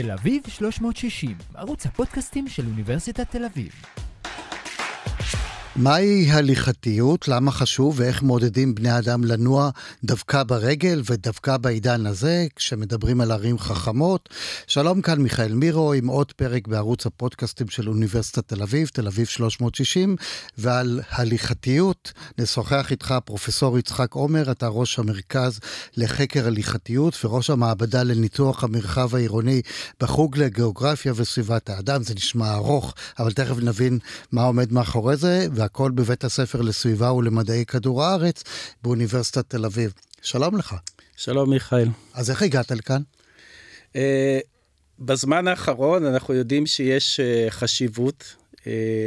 תל אביב 360, ערוץ הפודקאסטים של אוניברסיטת תל אביב. מהי הליכתיות, למה חשוב ואיך מודדים בני אדם לנוע דווקא ברגל ודווקא בעידן הזה, כשמדברים על ערים חכמות? שלום, כאן מיכאל מירו עם עוד פרק בערוץ הפודקאסטים של אוניברסיטת תל אביב, תל אביב 360, ועל הליכתיות נשוחח איתך פרופסור יצחק עומר, אתה ראש המרכז לחקר הליכתיות וראש המעבדה לניתוח המרחב העירוני בחוג לגיאוגרפיה וסביבת האדם. זה נשמע ארוך, אבל תכף נבין מה עומד מאחורי זה, והכל בבית הספר לסביבה ולמדעי כדור הארץ באוניברסיטת תל אביב. שלום לך. שלום מיכאל. אז איך הגעת לכאן? בזמן האחרון אנחנו יודעים שיש חשיבות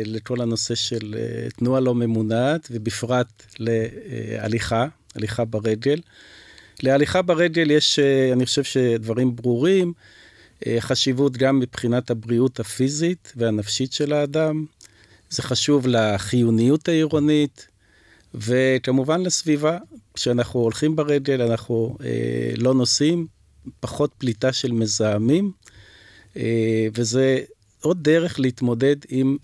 לכל הנושא של תנועה לא ממונעת, ובפרט להליכה, הליכה ברגל. להליכה ברגל יש, אני חושב שדברים ברורים, חשיבות גם מבחינת הבריאות הפיזית והנפשית של האדם, זה חשוב לחיוניות העירונית, וכמובן לסביבה. כשאנחנו הולכים ברגל, אנחנו לא נוסעים, פחות פליטה של מזהמים, וזה עוד דרך להתמודד עם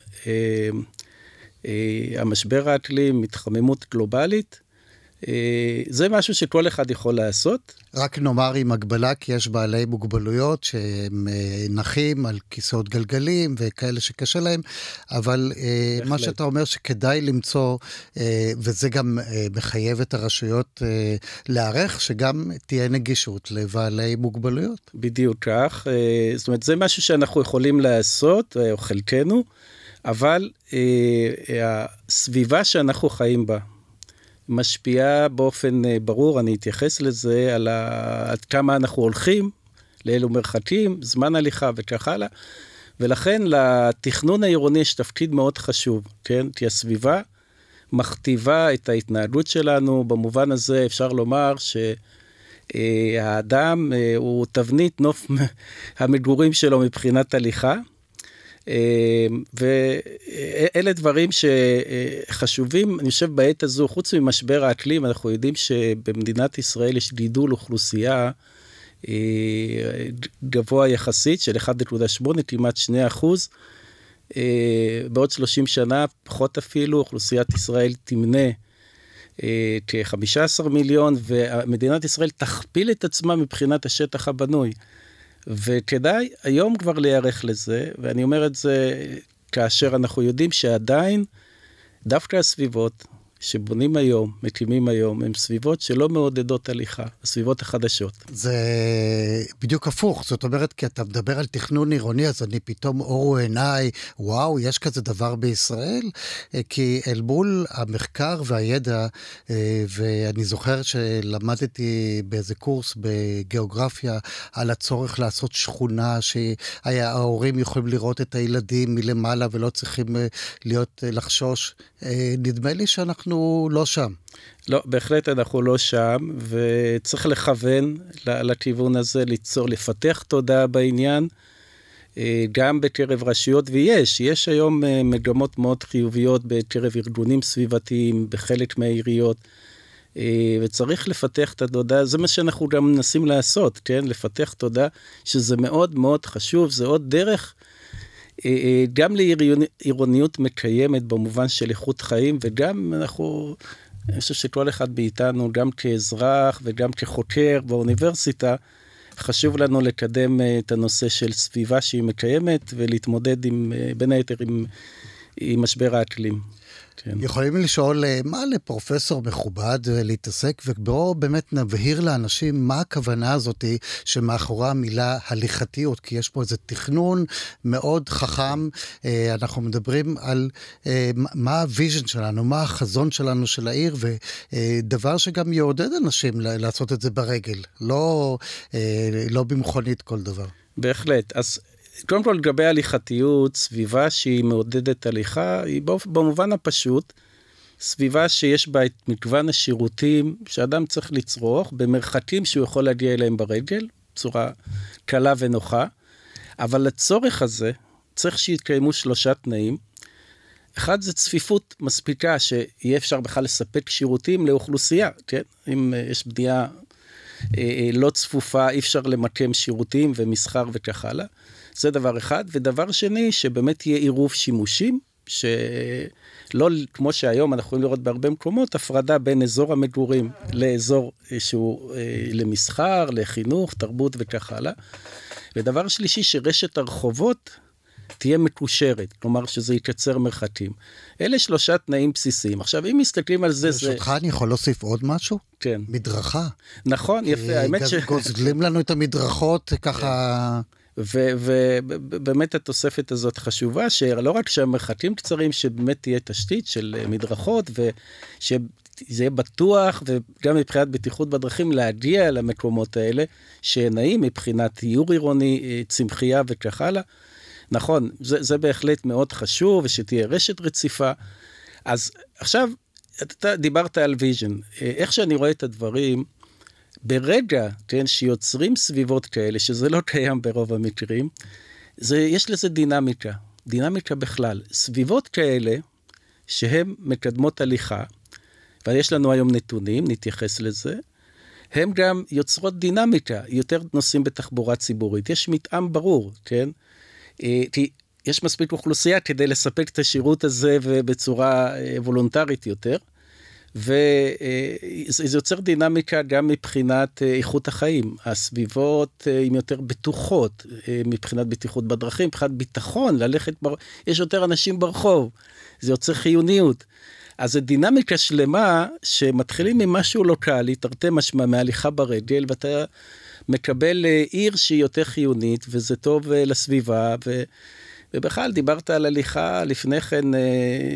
המשבר האקלים, התחממות גלובלית. זה משהו שכל אחד יכול לעשות. רק נאמר עם הגבלה, כי יש בעלי מוגבלויות שהם נחים על כיסאות גלגלים וכאלה שקשה להם, אבל מה שאתה אומר שכדאי למצוא, וזה גם מחייב את הרשויות לערך, שגם תהיה נגישות לבעלי מוגבלויות. בדיוק כך, זאת אומרת זה משהו שאנחנו יכולים לעשות, או חלקנו, אבל הסביבה שאנחנו חיים בה, משפיעה באופן ברור, אני אתייחס לזה, על עד כמה אנחנו הולכים, לאלו מרחקים, זמן הליכה וכך הלאה, ולכן לתכנון העירוני יש תפקיד מאוד חשוב, כן? כי הסביבה מכתיבה את ההתנהגות שלנו, במובן הזה אפשר לומר שהאדם הוא תבנית נוף המגורים שלו מבחינת הליכה, ואלה דברים שחשובים, אני חושב בעת הזו, חוץ ממשבר האקלים, אנחנו יודעים שבמדינת ישראל יש גידול אוכלוסייה גבוה יחסית, של 1.8, כמעט 2%, בעוד 30 שנה, פחות אפילו, אוכלוסיית ישראל תמנה כ-15 מיליון, ומדינת ישראל תכפיל את עצמה מבחינת השטח הבנוי. וכדאי היום כבר להיערך לזה, ואני אומר את זה כאשר אנחנו יודעים שעדיין דווקא הסביבות שבונים היום, מקימים היום, הן סביבות שלא מעודדות הליכה, הסביבות החדשות. זה בדיוק הפוך, זאת אומרת, כי אתה מדבר על תכנון עירוני, אז אני פתאום אורו עיניי, וואו, יש כזה דבר בישראל, כי אל מול המחקר והידע, ואני זוכר שלמדתי באיזה קורס בגיאוגרפיה, על הצורך לעשות שכונה, שההורים יכולים לראות את הילדים מלמעלה, ולא צריכים לחשוש. נדמה לי שאנחנו לא שם. לא, בהחלט אנחנו לא שם, וצריך לכוון לכיוון הזה, ליצור, לפתח תודעה בעניין, גם בקרב רשויות, ויש היום מגמות מאוד חיוביות בקרב ארגונים סביבתיים, בחלק מהעיריות, וצריך לפתח את התודעה, זה מה שאנחנו גם מנסים לעשות, כן? לפתח תודעה, שזה מאוד מאוד חשוב, זה עוד דרך גם לעירוניות מקיימת במובן של איכות חיים, וגם אנחנו, אני חושב שכל אחד מאיתנו, גם כאזרח וגם כחוקר באוניברסיטה, חשוב לנו לקדם את הנושא של סביבה שהיא מקיימת, ולהתמודד בין היתר עם משבר האקלים. כן. יכולים לשאול מה לפרופסור מכובד להתעסק, ובואו באמת נבהיר לאנשים מה הכוונה הזאת שמאחורי המילה הליכתיות, כי יש פה איזה תכנון מאוד חכם, אנחנו מדברים על מה הוויז'ן שלנו, מה החזון שלנו של העיר, ודבר שגם יעודד אנשים לעשות את זה ברגל, לא במכונית כל דבר. בהחלט, אז קודם כל, לגבי הליכתיות, סביבה שהיא מעודדת הליכה, היא במובן הפשוט, סביבה שיש בה את מגוון השירותים שאדם צריך לצרוך, במרחקים שהוא יכול להגיע אליהם ברגל, בצורה קלה ונוחה, אבל לצורך הזה צריך שיתקיימו שלושה תנאים. אחד זה צפיפות מספיקה, שיהיה אפשר בכלל לספק שירותים לאוכלוסייה, כן? אם יש בנייה לא צפופה, אי אפשר למקם שירותים ומסחר וכך הלאה. זה דבר אחד. ודבר שני, שבאמת יהיה עירוב שימושים, שלא כמו שהיום אנחנו יכולים לראות בהרבה מקומות, הפרדה בין אזור המגורים לאזור שהוא למסחר, לחינוך, תרבות וכך הלאה. ודבר שלישי, שרשת הרחובות תהיה מקושרת, כלומר שזה יקצר מרחקים. אלה שלושה תנאים בסיסיים. עכשיו, אם מסתכלים על זה... ברשותך, אני יכול להוסיף עוד משהו? כן. מדרכה. נכון, יפה, האמת ש... גוזלים לנו את המדרכות, ככה... ובאמת התוספת הזאת חשובה, שלא רק שהמרחקים קצרים, שבאמת תהיה תשתית של מדרכות, ושיהיה בטוח, וגם מבחינת בטיחות בדרכים, להגיע למקומות האלה, שנעים מבחינת איור עירוני, צמחייה וכך הלאה. נכון, זה בהחלט מאוד חשוב, ושתהיה רשת רציפה. אז עכשיו, אתה דיברת על ויז'ן. איך שאני רואה את הדברים, ברגע, כן, שיוצרים סביבות כאלה, שזה לא קיים ברוב המקרים, יש לזה דינמיקה, דינמיקה בכלל. סביבות כאלה, שהן מקדמות הליכה, ויש לנו היום נתונים, נתייחס לזה, הן גם יוצרות דינמיקה, יותר נוסעים בתחבורה ציבורית, יש מתאם ברור, כן? כי יש מספיק אוכלוסייה כדי לספק את השירות הזה בצורה וולונטרית יותר, וזה יוצר דינמיקה גם מבחינת איכות החיים. הסביבות הן יותר בטוחות מבחינת בטיחות בדרכים, מבחינת ביטחון, ללכת יש יותר אנשים ברחוב, זה יוצר חיוניות. אז זו דינמיקה שלמה שמתחילים ממשהו לוקאלי, תרתי משמע, מהליכה ברגל, ואתה מקבל עיר שהיא יותר חיונית, וזה טוב לסביבה, ובכלל דיברת על הליכה, לפני כן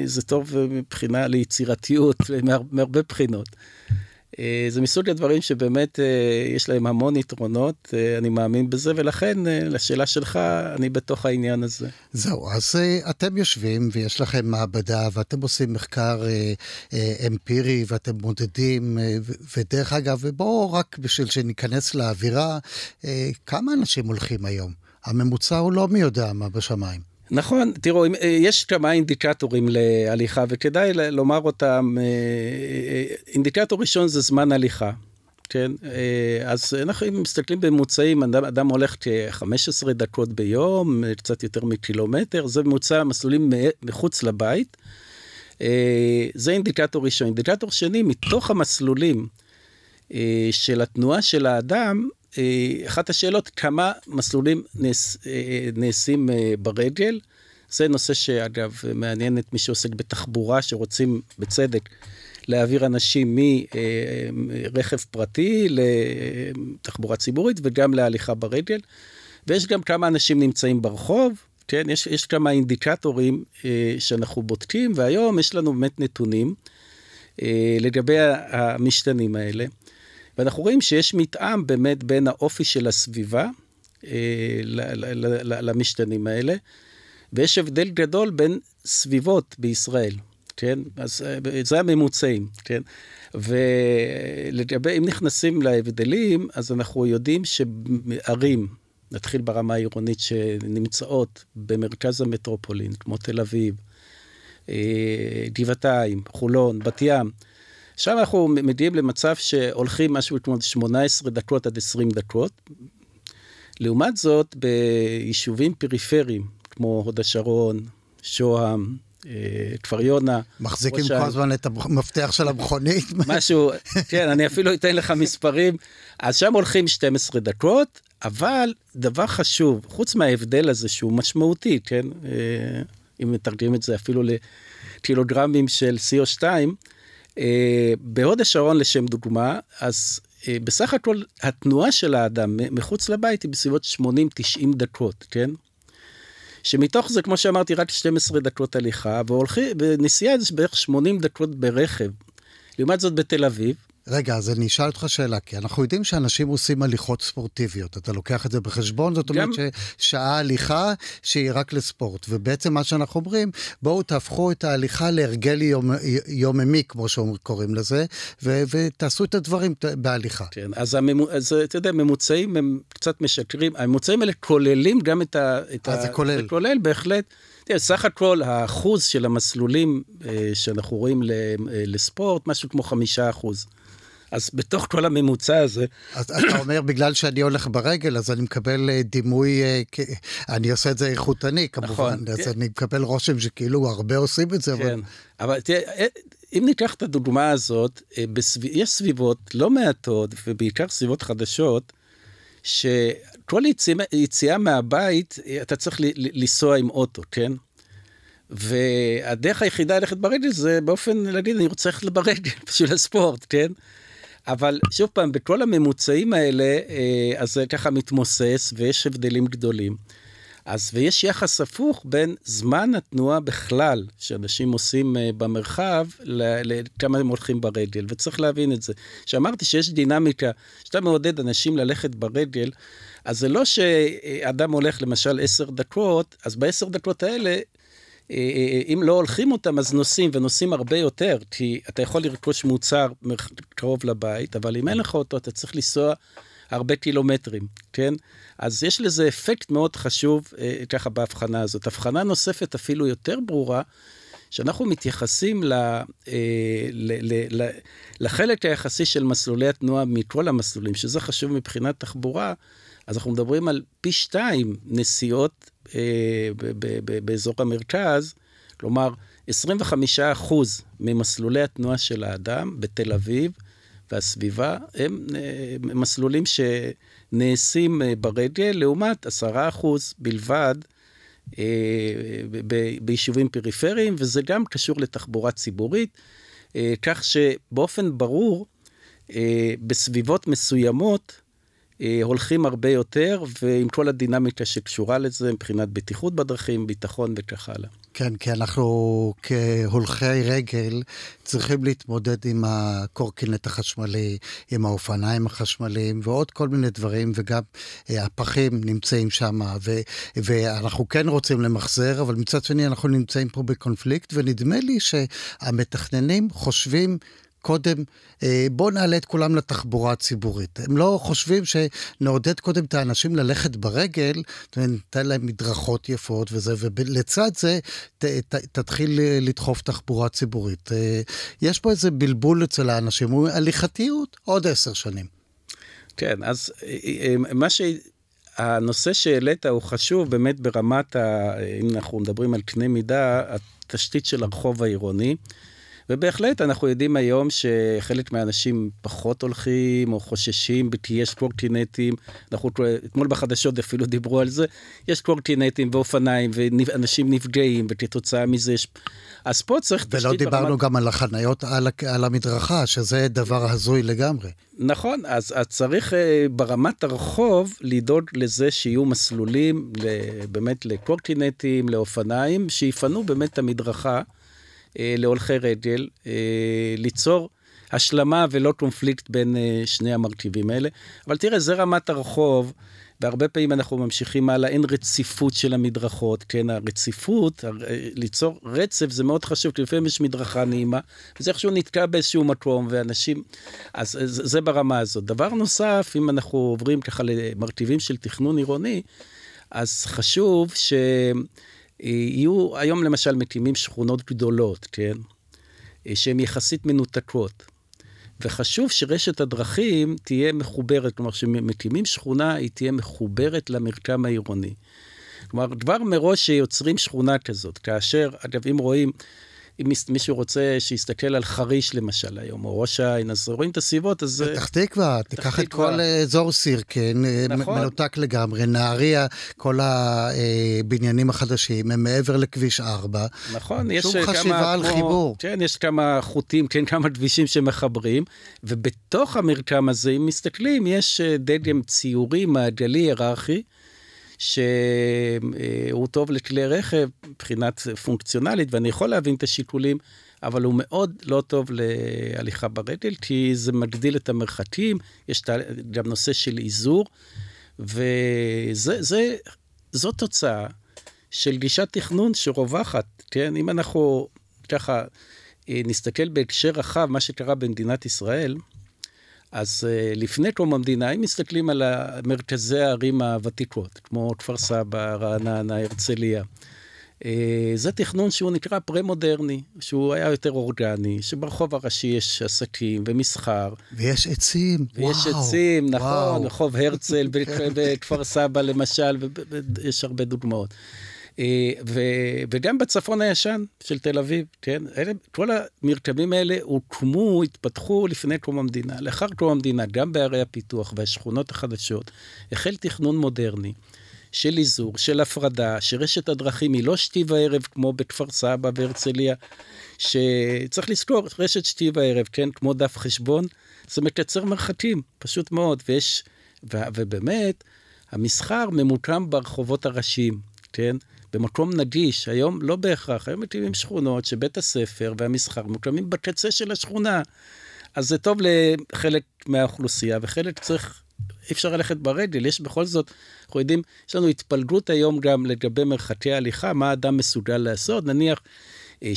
זה טוב מבחינה ליצירתיות, מהרבה בחינות. זה מסוג הדברים שבאמת יש להם המון יתרונות, אני מאמין בזה, ולכן לשאלה שלך, אני בתוך העניין הזה. זהו, אז אתם יושבים ויש לכם מעבדה, ואתם עושים מחקר אמפירי, ואתם מודדים, ודרך אגב, ובואו רק בשביל שניכנס לאווירה, כמה אנשים הולכים היום? הממוצע הוא לא מי יודע מה בשמיים. נכון, תראו, יש כמה אינדיקטורים להליכה, וכדאי לומר אותם. אינדיקטור ראשון זה זמן הליכה, כן? אז אנחנו מסתכלים בממוצעים, אדם הולך כ-15 דקות ביום, קצת יותר מקילומטר, זה ממוצע מסלולים מחוץ לבית, זה אינדיקטור ראשון. אינדיקטור שני, מתוך המסלולים של התנועה של האדם, אחת השאלות, כמה מסלולים נעשים ברגל, זה נושא שאגב מעניין את מי שעוסק בתחבורה, שרוצים בצדק להעביר אנשים מרכב פרטי לתחבורה ציבורית, וגם להליכה ברגל, ויש גם כמה אנשים נמצאים ברחוב, כן? יש כמה אינדיקטורים שאנחנו בודקים, והיום יש לנו באמת נתונים לגבי המשתנים האלה, ואנחנו רואים שיש מתאם באמת בין האופי של הסביבה למשתנים האלה, ויש הבדל גדול בין סביבות בישראל, כן? אז זה הממוצעים, כן? ולגבי, אם נכנסים להבדלים, אז אנחנו יודעים שערים, נתחיל ברמה העירונית, שנמצאות במרכז המטרופולין, כמו תל אביב, גבעתיים, חולון, בת ים, עכשיו אנחנו מגיעים למצב שהולכים משהו כמו 18 דקות עד 20 דקות. לעומת זאת, ביישובים פריפריים, כמו הוד השרון, שוהם, כפר יונה. מחזיקים כל הזמן את המפתח של המכונית. משהו, כן, אני אפילו אתן לך מספרים. אז שם הולכים 12 דקות, אבל דבר חשוב, חוץ מההבדל הזה שהוא משמעותי, כן? אם מתרגמים את זה אפילו לקילוגרמים של CO2, בהוד השרון לשם דוגמה, אז בסך הכל התנועה של האדם מחוץ לבית היא בסביבות 80-90 דקות, כן? שמתוך זה, כמו שאמרתי, רק 12 דקות הליכה, ונסיעה זה בערך 80 דקות ברכב. לעומת זאת בתל אביב. רגע, אז אני אשאל אותך שאלה, כי אנחנו יודעים שאנשים עושים הליכות ספורטיביות, אתה לוקח את זה בחשבון, זאת אומרת ששעה הליכה שהיא רק לספורט, ובעצם מה שאנחנו אומרים, בואו תהפכו את ההליכה להרגל יוממי, כמו שקוראים לזה, ותעשו את הדברים בהליכה. כן, אז אתה יודע, ממוצעים הם קצת משקרים, הממוצעים האלה כוללים גם את ה... זה כולל. זה כולל, בהחלט. סך הכל, האחוז של המסלולים שאנחנו רואים לספורט, משהו כמו 5%. אז בתוך כל הממוצע הזה... אז אתה אומר, בגלל שאני הולך ברגל, אז אני מקבל דימוי, אני עושה את זה איכותני, כמובן, אז אני מקבל רושם שכאילו הרבה עושים את זה. כן, אבל תראה, אם ניקח את הדוגמה הזאת, יש סביבות לא מעטות, ובעיקר סביבות חדשות, שכל יציאה מהבית, אתה צריך לנסוע עם אוטו, כן? והדרך היחידה ללכת ברגל זה באופן, להגיד, אני רוצה ללכת ברגל בשביל הספורט, כן? אבל שוב פעם, בכל הממוצעים האלה, אז זה ככה מתמוסס, ויש הבדלים גדולים. אז ויש יחס הפוך בין זמן התנועה בכלל, שאנשים עושים במרחב, לכמה הם הולכים ברגל, וצריך להבין את זה. שאמרתי שיש דינמיקה, שאתה מעודד אנשים ללכת ברגל, אז זה לא שאדם הולך למשל 10 דקות, אז ב10 דקות האלה, אם לא הולכים אותם, אז נוסעים, ונוסעים הרבה יותר, כי אתה יכול לרכוש מוצר קרוב לבית, אבל אם אין לך אותו, אתה צריך לנסוע הרבה קילומטרים, כן? אז יש לזה אפקט מאוד חשוב, ככה בהבחנה הזאת. הבחנה נוספת אפילו יותר ברורה, שאנחנו מתייחסים לחלק היחסי של מסלולי התנועה מכל המסלולים, שזה חשוב מבחינת תחבורה, אז אנחנו מדברים על פי 2 נסיעות באזור המרכז, כלומר 25% ממסלולי התנועה של האדם בתל אביב והסביבה, הם מסלולים שנעשים ברגל, לעומת 10% בלבד ביישובים פריפריים, וזה גם קשור לתחבורה ציבורית, כך שבאופן ברור, בסביבות מסוימות, הולכים הרבה יותר, ועם כל הדינמיקה שקשורה לזה, מבחינת בטיחות בדרכים, ביטחון וכך הלאה. כן, כי אנחנו כהולכי רגל צריכים להתמודד עם הקורקינט החשמלי, עם האופניים החשמליים, ועוד כל מיני דברים, וגם הפחים נמצאים שם, ואנחנו כן רוצים למחזר, אבל מצד שני אנחנו נמצאים פה בקונפליקט, ונדמה לי שהמתכננים חושבים, קודם, בוא נעלה את כולם לתחבורה הציבורית. הם לא חושבים שנעודד קודם את האנשים ללכת ברגל, נתן להם מדרכות יפות וזה, ולצד זה תתחיל לדחוף תחבורה ציבורית. יש פה איזה בלבול אצל האנשים, הוא הליכתיות עוד 10 שנים. כן, אז הנושא שהעלית הוא חשוב באמת ברמת, אם אנחנו מדברים על קנה מידה, התשתית של הרחוב העירוני, ובהחלט אנחנו יודעים היום שחלק מהאנשים פחות הולכים או חוששים, כי יש קורקינטים, אנחנו אתמול בחדשות אפילו דיברו על זה, יש קורקינטים ואופניים ואנשים נפגעים, וכתוצאה מזה יש... אז פה צריך... ולא דיברנו ברמת... גם על החניות, על המדרכה, שזה דבר הזוי לגמרי. נכון, אז צריך ברמת הרחוב לדאוג לזה שיהיו מסלולים באמת לקורקינטים, לאופניים, שיפנו באמת את המדרכה, להולכי רגל, ליצור השלמה ולא קונפליקט בין שני המרכיבים האלה. אבל תראה, זה רמת הרחוב, והרבה פעמים אנחנו ממשיכים הלאה, אין רציפות של המדרכות, כן, הרציפות, ליצור רצף, זה מאוד חשוב, כי לפעמים יש מדרכה נעימה, וזה איכשהו נתקע באיזשהו מקום, ואנשים, אז זה ברמה הזאת. דבר נוסף, אם אנחנו עוברים ככה למרכיבים של תכנון עירוני, אז חשוב ש... יהיו, היום למשל מקימים שכונות גדולות, כן? שהן יחסית מנותקות. וחשוב שרשת הדרכים תהיה מחוברת, כלומר שמקימים שכונה היא תהיה מחוברת למרקם העירוני. כלומר, כבר מראש שיוצרים שכונה כזאת, כאשר, אגב, אם רואים, אם מישהו רוצה שיסתכל על חריש למשל היום, או ראש העין, אז רואים את הסביבות, אז... פתח תקווה, תיקח את כל אזור סירקן, נכון. מנותק לגמרי, נהריה, כל הבניינים החדשים, הם מעבר לכביש 4. נכון, יש כמה... על חיבור. כן, יש כמה חוטים, כן, כמה כבישים שמחברים, ובתוך המרקם הזה, אם מסתכלים, יש דגם ציורי, מעגלי, היררכי, שהוא טוב לכלי רכב מבחינת פונקציונלית, ואני יכול להבין את השיקולים, אבל הוא מאוד לא טוב להליכה ברגל, כי זה מגדיל את המרחקים, יש גם נושא של איזור, וזו תוצאה של גישת תכנון שרווחת, כן? אם אנחנו ככה נסתכל בהקשר רחב, מה שקרה במדינת ישראל, אז לפני קום המדינה, אם מסתכלים על מרכזי הערים הוותיקות, כמו כפר סבא, רעננה, הרצליה, זה תכנון שהוא נקרא פרה-מודרני, שהוא היה יותר אורגני, שברחוב הראשי יש עסקים ומסחר. ויש עצים, וואו. ויש עצים, נכון, ברחוב הרצל, בכפר סבא למשל, ויש הרבה דוגמאות. וגם בצפון הישן של תל אביב, כן? כל המרקמים האלה הוקמו, התפתחו לפני קום המדינה. לאחר קום המדינה, גם בערי הפיתוח והשכונות החדשות, החל תכנון מודרני. של איזור, של הפרדה, שרשת הדרכים היא לא שתי וערב כמו בכפר סבא והרצליה, שצריך לזכור, רשת שתי וערב, כן, כמו דף חשבון, זה מקצר מרחקים, פשוט מאוד, ויש, ובאמת, המסחר ממוקם ברחובות הראשיים, כן, במקום נגיש, היום לא בהכרח, היום מקימים שכונות שבית הספר והמסחר מוקמים בקצה של השכונה, אז זה טוב לחלק מהאוכלוסייה, וחלק צריך אי אפשר ללכת ברגל, יש בכל זאת, אנחנו יודעים, יש לנו התפלגות היום גם לגבי מרחקי הליכה, מה האדם מסוגל לעשות, נניח 75%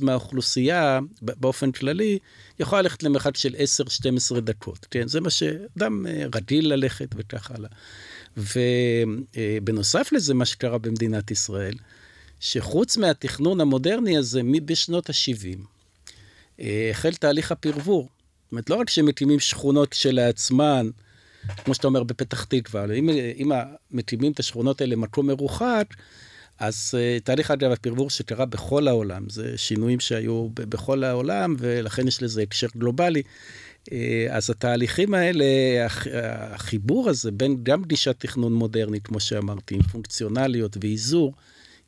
מהאוכלוסייה באופן כללי, יכולה ללכת למרחק של 10-12 דקות, כן, זה מה שאדם רגיל ללכת וכך הלאה, ובנוסף לזה מה שקרה במדינת ישראל, שחוץ מהתכנון המודרני הזה, בשנות ה-70, החל תהליך הפרבור, זאת אומרת, לא רק שמקימים שכונות שלעצמן, כמו שאתה אומר, בפתח תקווה, אבל אם מקימים את השכונות האלה למקום מרוחק, אז תהליך אגב הפרבור שקרה בכל העולם, זה שינויים שהיו בכל העולם, ולכן יש לזה הקשר גלובלי, אז התהליכים האלה, החיבור הזה, בין גם גישת תכנון מודרנית, כמו שאמרתי, עם פונקציונליות ואיזור,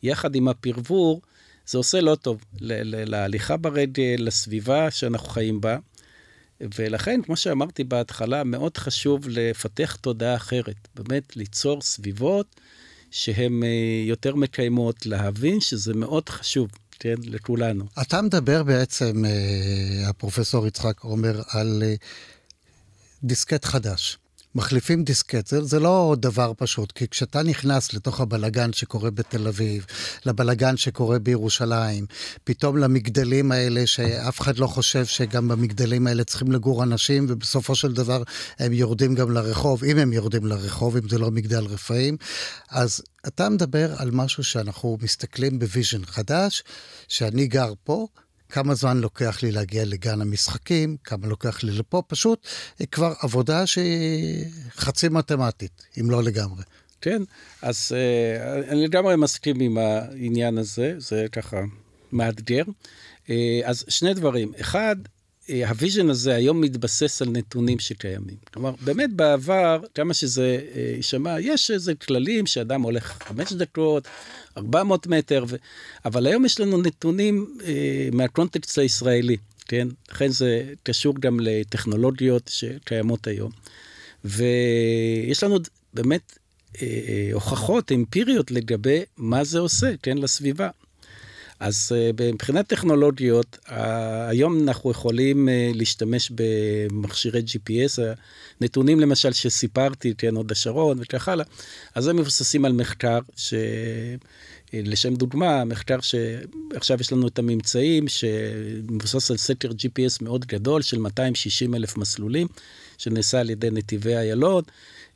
יחד עם הפרבור, זה עושה לא טוב, להליכה ברגל, לסביבה שאנחנו חיים בה, ולכן, כמו שאמרתי בהתחלה, מאוד חשוב לפתח תודעה אחרת, באמת ליצור סביבות שהן יותר מקיימות, להבין שזה מאוד חשוב, כן, לכולנו. אתה מדבר בעצם, הפרופסור יצחק עומר, על דיסקט חדש. מחליפים דיסקט, זה לא דבר פשוט, כי כשאתה נכנס לתוך הבלגן שקורה בתל אביב, לבלגן שקורה בירושלים, פתאום למגדלים האלה שאף אחד לא חושב שגם במגדלים האלה צריכים לגור אנשים, ובסופו של דבר הם יורדים גם לרחוב, אם הם יורדים לרחוב, אם זה לא מגדל רפאים, אז אתה מדבר על משהו שאנחנו מסתכלים בוויז'ן חדש, שאני גר פה, כמה זמן לוקח לי להגיע לגן המשחקים, כמה לוקח לי לפה, פשוט כבר עבודה שהיא חצי מתמטית, אם לא לגמרי. כן, אז אני לגמרי מסכים עם העניין הזה, זה ככה מאתגר. אז שני דברים, אחד, הוויז'ן הזה היום מתבסס על נתונים שקיימים. כלומר, באמת בעבר, כמה שזה יישמע, יש איזה כללים שאדם הולך 5 דקות, 400 מטר, אבל היום יש לנו נתונים מהקונטקסט הישראלי, כן? לכן זה קשור גם לטכנולוגיות שקיימות היום. ויש לנו באמת הוכחות אמפיריות לגבי מה זה עושה, כן? לסביבה. אז מבחינת טכנולוגיות, היום אנחנו יכולים להשתמש במכשירי GPS, הנתונים למשל שסיפרתי, כן, עוד השרון וכך הלאה, אז הם מבוססים על מחקר, לשם דוגמה, מחקר שעכשיו יש לנו את הממצאים, שמבוסס על סקר GPS מאוד גדול, של 260,000 מסלולים, שנעשה על ידי נתיבי איילון,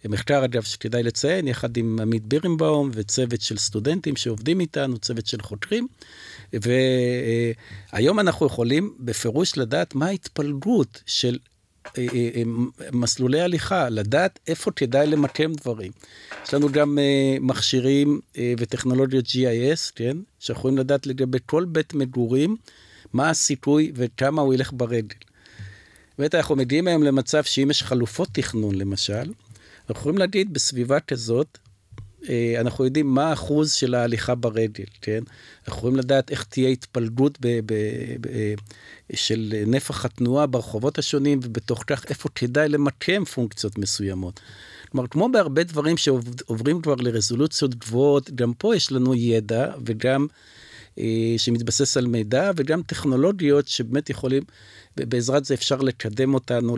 מחקר אגב שכדאי לציין, יחד עם עמית בירנבאום וצוות של סטודנטים שעובדים איתנו, צוות של חוקרים, והיום אנחנו יכולים בפירוש לדעת מה ההתפלגות של מסלולי הליכה, לדעת איפה כדאי למקם דברים. יש לנו גם מכשירים וטכנולוגיות GIS, כן? שיכולים לדעת לגבי כל בית מגורים, מה הסיכוי וכמה הוא ילך ברגל. ואתה, אנחנו מגיעים היום למצב שאם יש חלופות תכנון למשל, אנחנו יכולים להגיד בסביבה כזאת, אנחנו יודעים מה האחוז של ההליכה ברגל, כן? אנחנו יכולים לדעת איך תהיה התפלגות של נפח התנועה ברחובות השונים, ובתוך כך איפה כדאי למקם פונקציות מסוימות. כלומר, כמו בהרבה דברים שעוברים כבר לרזולוציות גבוהות, גם פה יש לנו ידע, וגם שמתבסס על מידע, וגם טכנולוגיות שבאמת יכולים בעזרת זה אפשר לקדם אותנו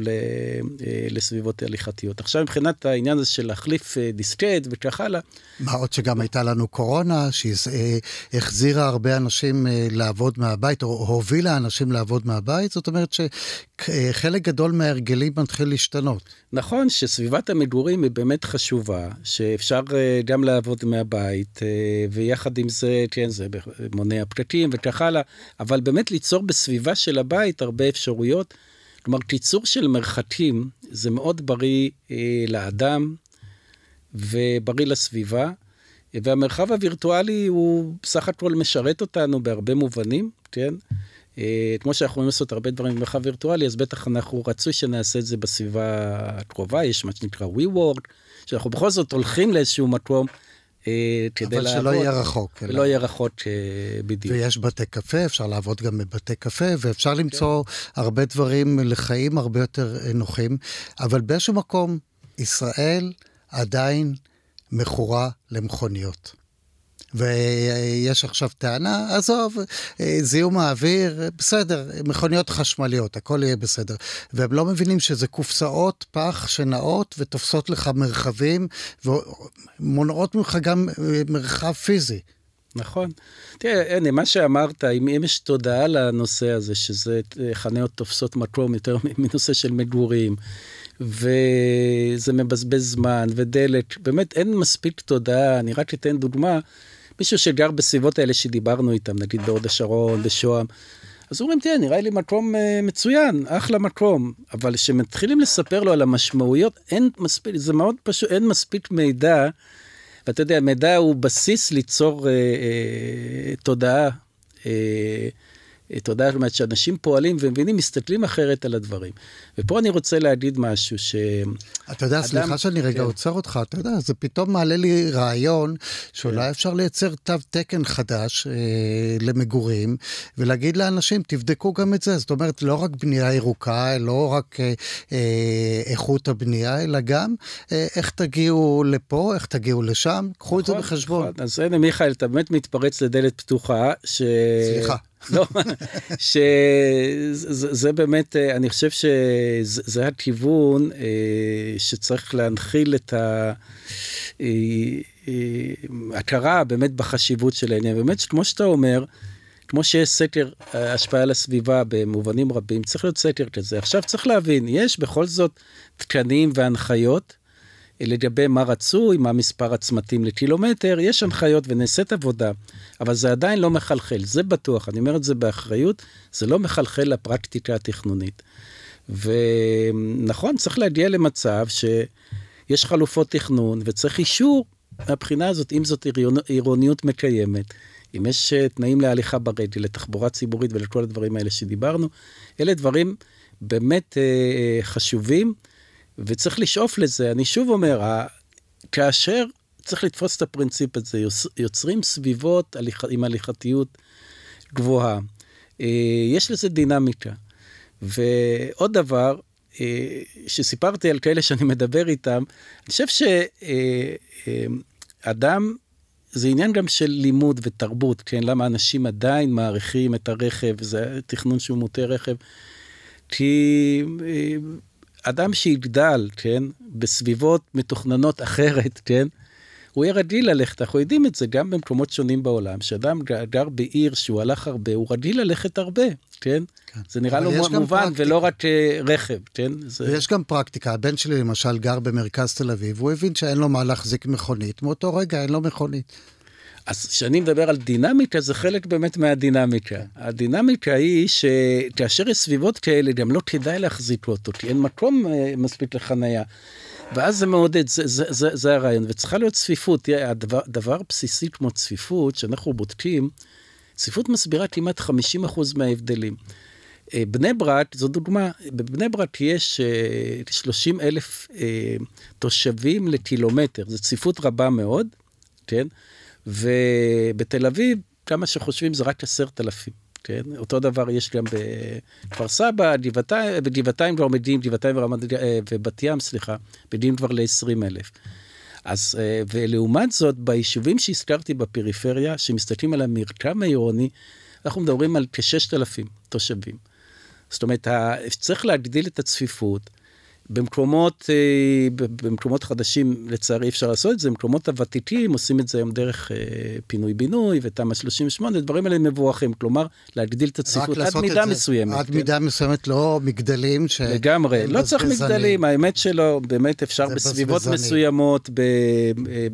לסביבות הליכתיות. עכשיו מבחינת העניין הזה של להחליף דיסקט וכך הלאה. מה עוד שגם הייתה לנו קורונה, שהחזירה הרבה אנשים לעבוד מהבית, או הובילה אנשים לעבוד מהבית, זאת אומרת שחלק גדול מההרגלים מתחיל להשתנות. נכון, שסביבת המגורים היא באמת חשובה, שאפשר גם לעבוד מהבית, ויחד עם זה, כן, זה מונע פקקים וכך הלאה, אבל באמת ליצור בסביבה של הבית הרבה אפשרויות, כלומר, קיצור של מרחקים זה מאוד בריא לאדם ובריא לסביבה, והמרחב הווירטואלי הוא בסך הכל משרת אותנו בהרבה מובנים, כן? כמו שאנחנו יכולים לעשות הרבה דברים במרחב וירטואלי, אז בטח אנחנו רצוי שנעשה את זה בסביבה הקרובה, יש מה שנקרא WeWork, שאנחנו בכל זאת הולכים לאיזשהו מקום, אבל שלא יהיה רחוק. לא יהיה רחוק בדיוק. ויש בתי קפה, אפשר לעבוד גם בבתי קפה, ואפשר למצוא הרבה דברים לחיים הרבה יותר נוחים, אבל באיזשהו מקום, ישראל עדיין מכורה למכוניות. ויש עכשיו טענה, עזוב, זיהום האוויר, בסדר, מכוניות חשמליות, הכל יהיה בסדר. והם לא מבינים שזה קופסאות פח שנעות ותופסות לך מרחבים, ומונעות ממך גם מרחב פיזי. נכון. תראה, הנה, מה שאמרת, אם יש תודעה לנושא הזה, שזה חניות תופסות מקום יותר מנושא של מגורים, וזה מבזבז זמן ודלק, באמת אין מספיק תודעה, אני רק אתן דוגמה, מישהו שגר בסביבות האלה שדיברנו איתם, נגיד בהוד השרון, בשוהם, אז אומרים, תראה, נראה לי מקום מצוין, אחלה מקום, אבל כשמתחילים לספר לו על המשמעויות, אין מספיק, זה מאוד פשוט, אין מספיק מידע, ואתה יודע, מידע הוא בסיס ליצור תודעה, תודעה, זאת אומרת, שאנשים פועלים ומבינים, מסתכלים אחרת על הדברים. ופה אני רוצה להגיד משהו ש... אתה יודע, סליחה שאני רגע עוצר אותך, אתה יודע, זה פתאום מעלה לי רעיון, שאולי אפשר לייצר תו תקן חדש למגורים, ולהגיד לאנשים, תבדקו גם את זה. זאת אומרת, לא רק בנייה ירוקה, לא רק איכות הבנייה, אלא גם איך תגיעו לפה, איך תגיעו לשם, קחו את זה בחשבון. אז הנה, מיכאל, אתה באמת מתפרץ לדלת פתוחה, ש... סליחה. לא, שזה באמת, אני חושב שזה הכיוון שצריך להנחיל את ההכרה באמת בחשיבות של העניין. באמת, כמו שאתה אומר, כמו שיש סקר השפעה על הסביבה במובנים רבים, צריך להיות סקר כזה. עכשיו צריך להבין, יש בכל זאת תקנים והנחיות, לגבי מה רצוי, מה מספר הצמתים לקילומטר, יש הנחיות ונעשית עבודה, אבל זה עדיין לא מחלחל, זה בטוח, אני אומר את זה באחריות, זה לא מחלחל לפרקטיקה התכנונית. ונכון, צריך להגיע למצב שיש חלופות תכנון, וצריך אישור מהבחינה הזאת, אם זאת עירוניות מקיימת, אם יש תנאים להליכה ברגל, לתחבורה ציבורית ולכל הדברים האלה שדיברנו, אלה דברים באמת חשובים, וצריך לשאוף לזה, אני שוב אומר, כאשר צריך לתפוס את הפרינציפ הזה, יוצרים סביבות עם הליכתיות גבוהה, יש לזה דינמיקה, ועוד דבר, שסיפרתי על כאלה שאני מדבר איתם, אני חושב שאדם, זה עניין גם של לימוד ותרבות, כן, למה אנשים עדיין מעריכים את הרכב, זה תכנון שהוא מוטה רכב, כי... אדם שיגדל, כן, בסביבות מתוכננות אחרת, כן, הוא יהיה רגיל ללכת, אנחנו יודעים את זה גם במקומות שונים בעולם, שאדם גר בעיר שהוא הלך הרבה, הוא רגיל ללכת הרבה, כן? כן. זה נראה לו מובן ולא רק רכב, כן? זה... ויש גם פרקטיקה, הבן שלי למשל גר במרכז תל אביב, הוא הבין שאין לו מה להחזיק מכונית, מאותו רגע אין לו מכונית. אז כשאני מדבר על דינמיקה, זה חלק באמת מהדינמיקה. הדינמיקה היא שכאשר יש סביבות כאלה, גם לא כדאי להחזיק אותו, כי אין מקום מספיק לחנייה. ואז זה מעודד, זה הרעיון. וצריכה להיות צפיפות. הדבר בסיסי כמו צפיפות, שאנחנו בודקים, צפיפות מסבירה כמעט 50% מההבדלים. בני ברק, זו דוגמה, בבני ברק יש 30,000 תושבים לקילומטר. זו צפיפות רבה מאוד, כן? ובתל אביב, כמה שחושבים, זה רק 10,000, כן? אותו דבר יש גם בכפר סבא, בגבעתיים כבר מגיעים, גבעתיים ובת ים, סליחה, מגיעים כבר ל-20,000. אז, ולעומת זאת, ביישובים שהזכרתי בפריפריה, שמסתכלים על המרקם העירוני, אנחנו מדברים על כ-6,000 תושבים. זאת אומרת, צריך להגדיל את הצפיפות, במקומות חדשים, לצערי אפשר לעשות את זה, במקומות הוותיקים, עושים את זה היום דרך פינוי-בינוי, ותמ"א 38, הדברים האלה מבורכים, כלומר, להגדיל את הצפיפות עד מידה מסוימת. עד מידה מסוימת, לא מגדלים ש... לגמרי, לא צריך מגדלים, האמת שלא, באמת אפשר בסביבות מסוימות,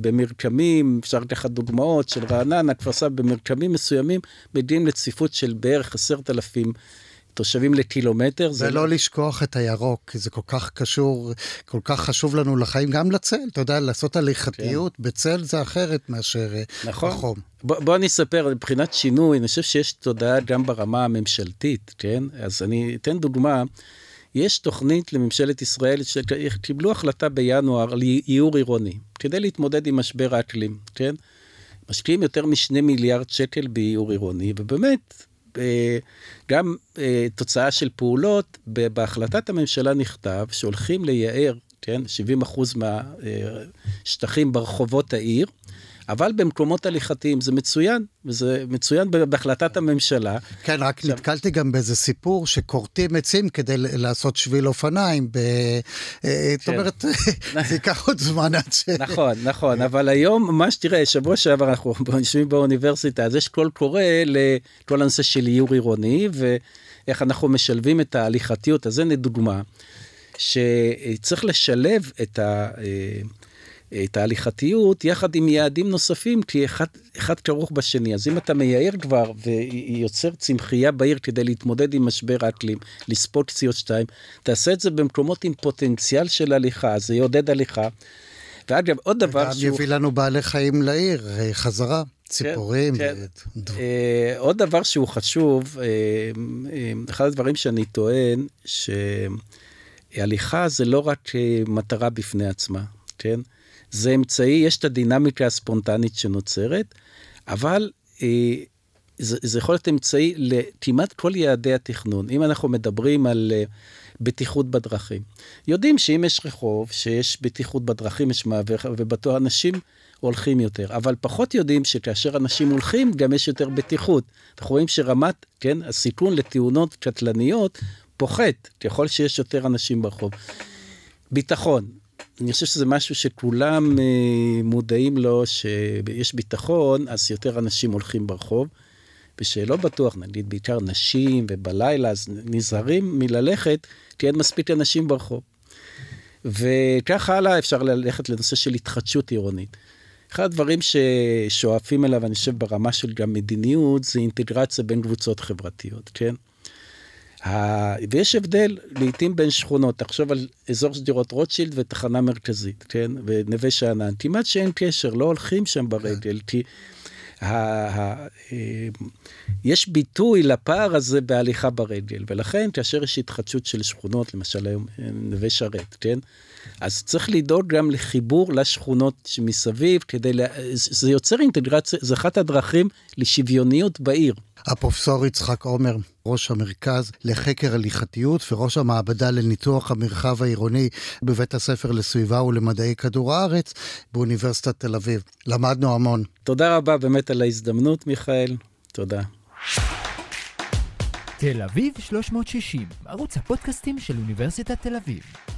במרקמים, אפשר לקחת דוגמאות של רעננה, כפר סבא, במרקמים מסוימים, מגיעים לצפיפות של בערך 10,000, תושבים לקילומטר. ולא לשכוח את הירוק, כי זה כל כך קשור, כל כך חשוב לנו לחיים, גם לצל, אתה יודע, לעשות הליכתיות, בצל זה אחרת מאשר בחום. בוא אני אספר, מבחינת שינוי, אני חושב שיש תודעה גם ברמה הממשלתית, כן? אז אני אתן דוגמה, יש תוכנית לממשלת ישראל, שקיבלו החלטה בינואר על ייעור עירוני, כדי להתמודד עם משבר האקלים, כן? משקיעים יותר מ2 מיליארד שקל בייעור עירוני, ובאמת... גם תוצאה של פעולות, בהחלטת הממשלה נכתב שהולכים לייער, כן, 70% מהשטחים ברחובות העיר, אבל במקומות הליכתיים זה מצוין, וזה מצוין בהחלטת הממשלה. כן, רק עכשיו... נתקלתי גם באיזה סיפור שקורטים עצים כדי לעשות שביל אופניים, זאת אומרת, זה ייקח עוד זמן עד ש... נכון, נכון, אבל היום, מה שתראה, שבוע שעבר אנחנו יושבים באוניברסיטה, אז יש קול קורא לכל הנושא של ייעור עירוני, ואיך אנחנו משלבים את ההליכתיות, אז זה דוגמה, שצריך לשלב את ה... תהליכתיות, יחד עם יעדים נוספים, כי אחד כרוך בשני. אז אם אתה מייער כבר, ויוצר צמחייה בעיר כדי להתמודד עם משבר האקלים, לספות CO2, תעשה את זה במקומות עם פוטנציאל של הליכה, זה יעודד הליכה. ואגב, עוד דבר שהוא... יביא לנו בעלי חיים לעיר, חזרה, ציפורים. עוד דבר שהוא חשוב, אחד הדברים שאני טוען, שהליכה זה לא רק מטרה בפני עצמה, כן? זה אמצעי, יש את הדינמיקה הספונטנית שנוצרת, אבל זה יכול להיות אמצעי לכמעט כל יעדי התכנון. אם אנחנו מדברים על בטיחות בדרכים, יודעים שאם יש רחוב, שיש בטיחות בדרכים, יש מעבר, ובתור אנשים הולכים יותר, אבל פחות יודעים שכאשר אנשים הולכים, גם יש יותר בטיחות. אנחנו רואים שרמת, כן, הסיכון לתאונות קטלניות פוחת, ככל שיש יותר אנשים ברחוב. ביטחון. אני חושב שזה משהו שכולם מודעים לו, שיש ביטחון, אז יותר אנשים הולכים ברחוב, ושלא בטוח, נגיד בעיקר נשים, ובלילה, אז נזהרים מללכת, כי אין מספיק אנשים ברחוב. וכך הלאה אפשר ללכת לנושא של התחדשות עירונית. אחד הדברים ששואפים אליו, אני חושב ברמה של גם מדיניות, זה אינטגרציה בין קבוצות חברתיות, כן? ויש הבדל לעתים בין שכונות, תחשוב על אזור שדירות רוטשילד ותחנה מרכזית, כן? ונווה שאנן, כמעט שאין קשר, לא הולכים שם ברגל, כי יש ביטוי לפער הזה בהליכה ברגל, ולכן כאשר יש התחדשות של שכונות, למשל היום נווה שרת, כן? אז צריך לדאוג גם לחיבור לשכונות שמסביב, כדי זה יוצר אינטגרציה, זה אחת הדרכים לשוויוניות בעיר. הפרופסור יצחק עומר, ראש המרכז לחקר הליכתיות וראש המעבדה לניתוח המרחב העירוני בבית הספר לסביבה ולמדעי כדור הארץ באוניברסיטת תל אביב. למדנו המון. תודה רבה באמת על ההזדמנות, מיכאל. תודה. תל אביב 360, ערוץ הפודקאסטים של אוניברסיטת תל אביב.